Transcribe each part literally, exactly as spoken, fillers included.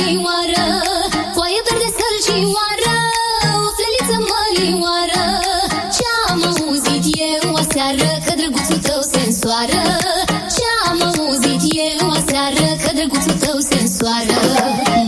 mărioară, foaie verde sălcioară, o fleliță mărioară. Ce-am auzit eu aseară, că drăguțul tău se însoară. Ce-am auzit eu aseară, că drăguțul tău se însoară. Bye.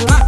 La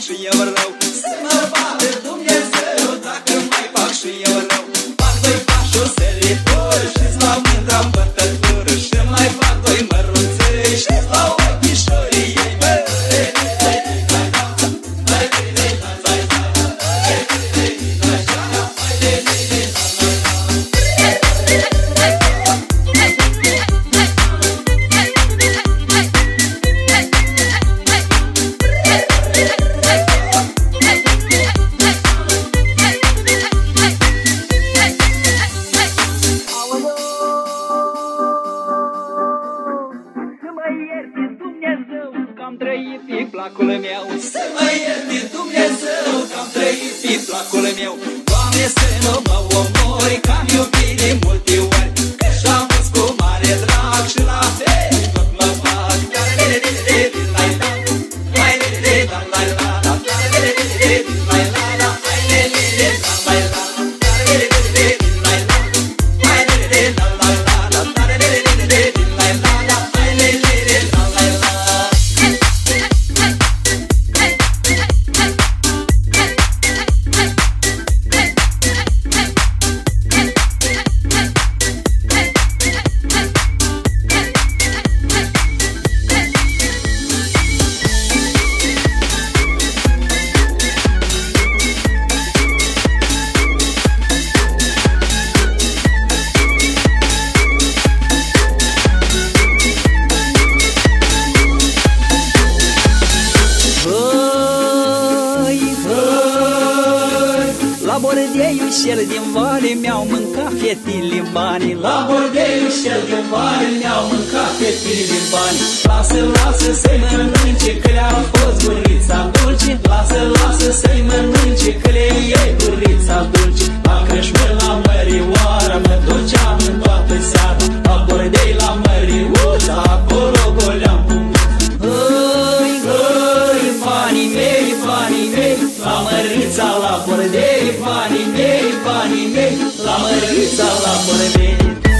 fac și eu rău, să mă bate Dumnezeu dacă mai fac și eu rău. Fac doi pași o săritură și-ți la mândra împărtătură, și mai fac doi mărunței și-ți la ochișorii ei. Să mă ierti Dumnezeu că-am trăit pe placul meu. Doamne să nu mă omori, că-am iubit de multe ori, că și-am văzut cu mare drag și la fel tot mă fac. Cel din vale mi-au mâncat fetile bani, la bordeiul cel din vale mi-au mâncat fetile bani. Lasă, lasă să-i mănânce că le-am fost gurița dulce, lasă, lasă să-i mănânce că le iei gurița dulce. La Crășmă, la Mărioară, mă duceam în toată seara, la bordei, la Măriuța, acolo goleam pumnul. Hăi, hăi, banii mei, banii mei, la Mărița, la bordei, banii mei, banii mei, la Mărița, la bordei. La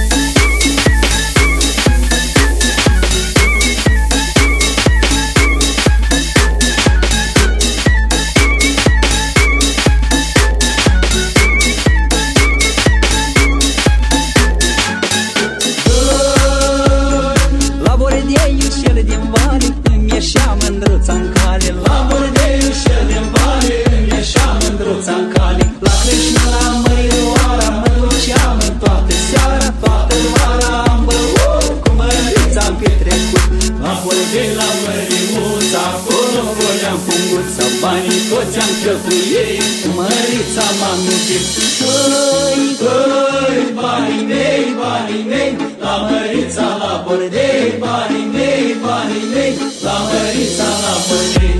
bordeiul cel din vale îmi ieșea mândruța în cale, la bordeiul cel din vale îmi ieșea mândruța în cale. La Crășmă, la Mărioară, mă duceam în toată seara, toată vara am băut cu Mărița-n petrecut. La bordei, la Măriuța, acolo goleam punguța, banii toți am cheltuit, cu Mărița m-am iubit. Hăi, hăi, banii mei, banii mei, la Mărița, la bordei, banii mei, banii mei, la Mărița, la bordei.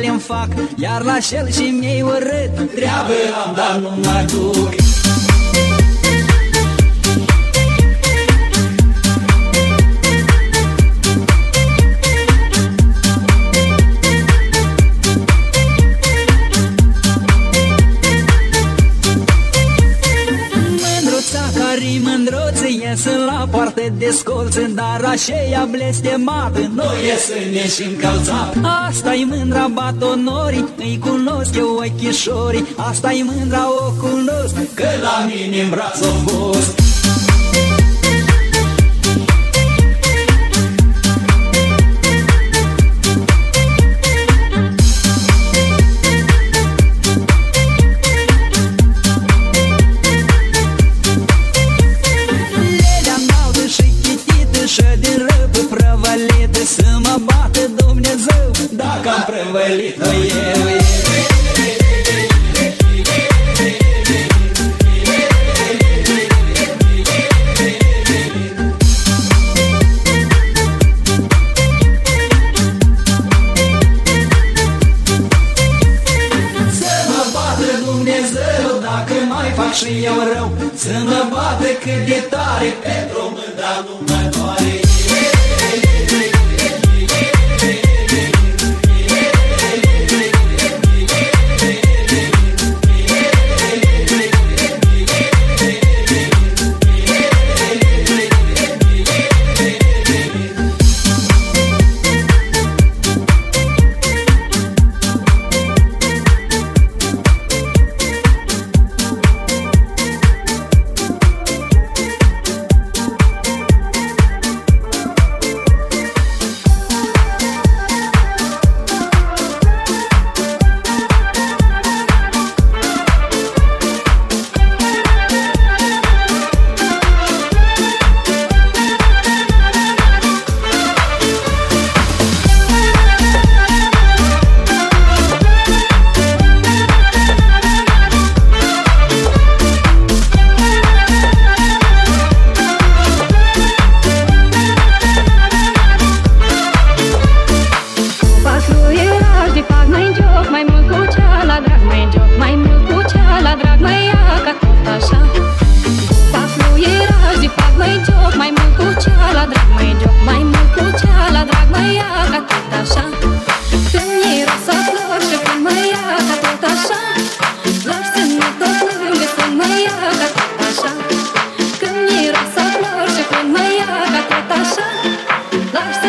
le-mi fac, iar la șel și mi-e urât. Treabă am, dar nu mă duc. Sunt la poartă de scolță, dar așeia blestemată nu iese nici încălțat. Asta-i mândra batonorii, îi cunosc eu ochișorii, asta-i mândra, o cunosc, că la mine-n braț o fost. Să mă bată Dumnezeu dacă am prevălit-o eu. Să mă bată Dumnezeu dacă mai fac și eu rău, să mă bată cât de tare, pentru mândra nu mă doare. Let's go!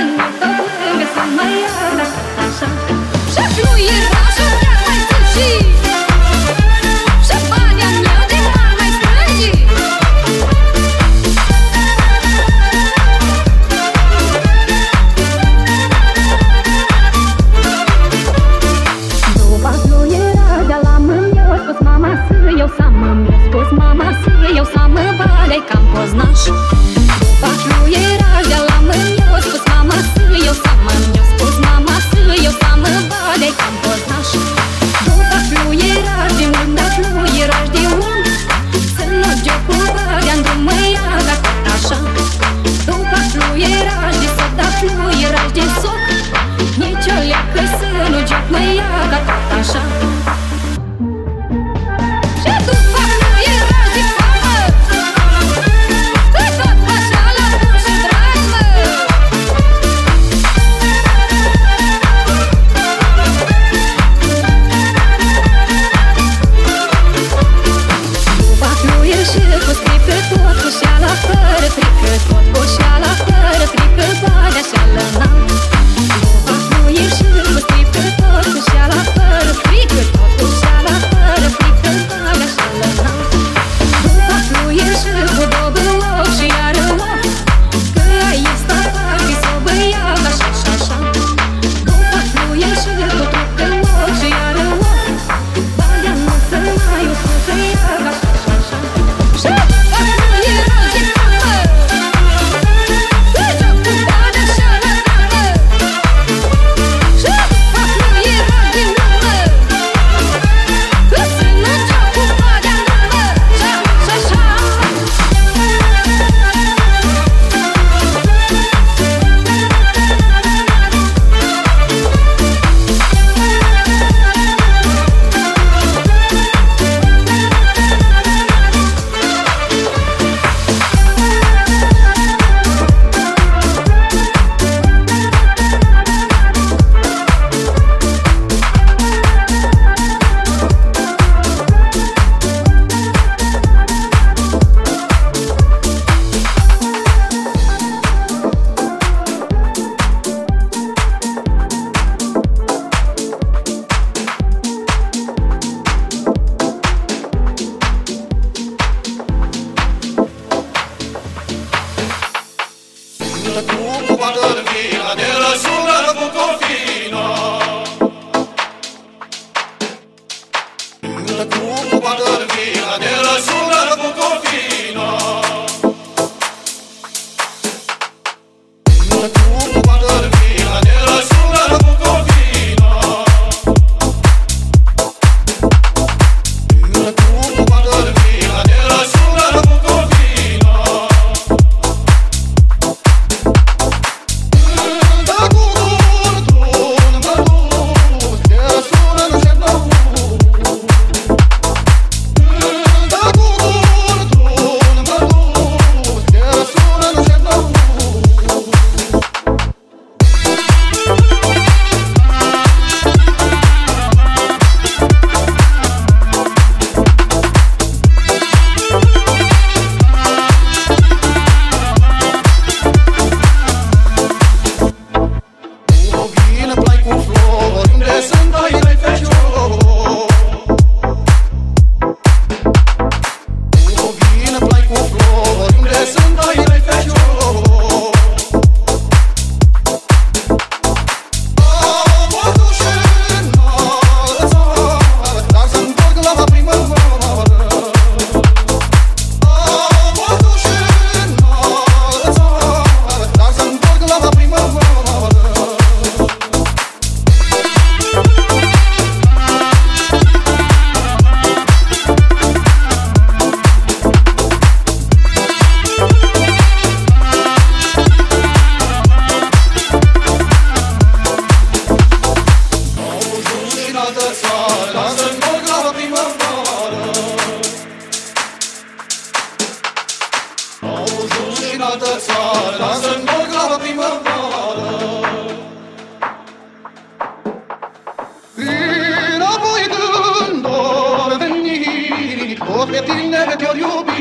pe tine te-or iubi.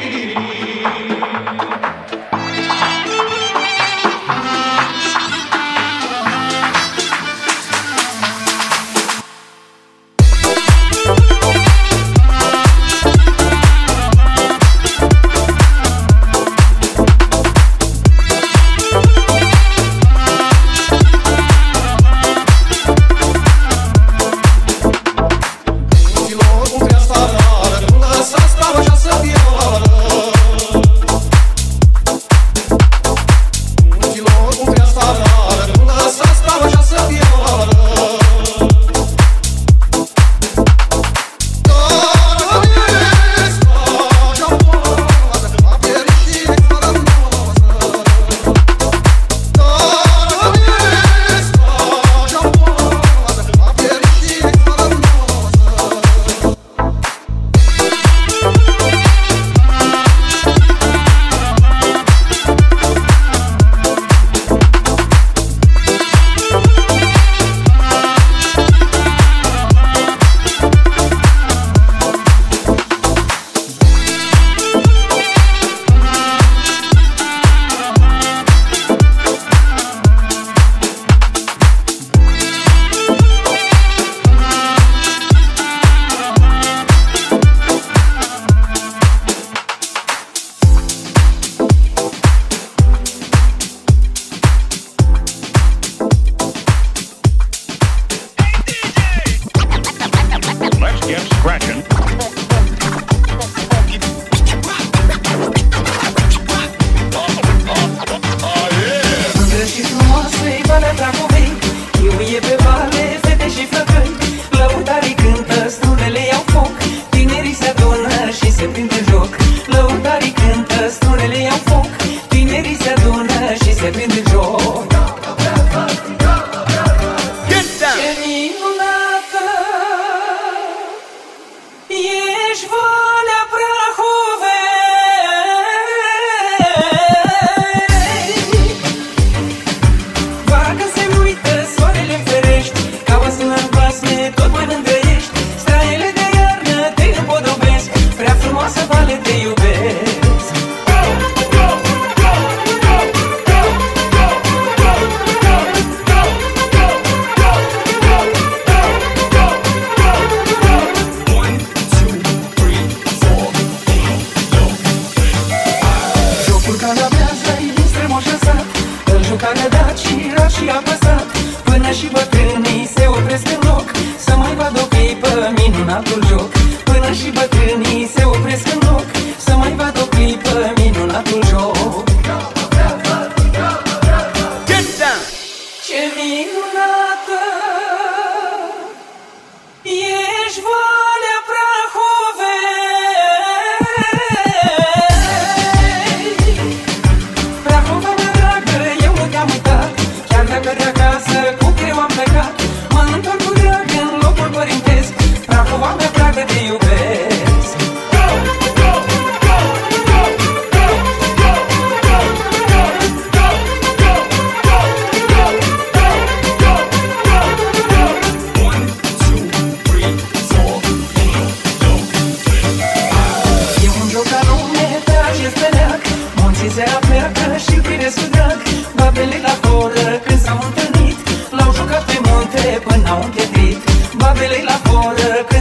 Când s-au întâlnit, l-au jucat pe munte până au împetrit. Babele la foră.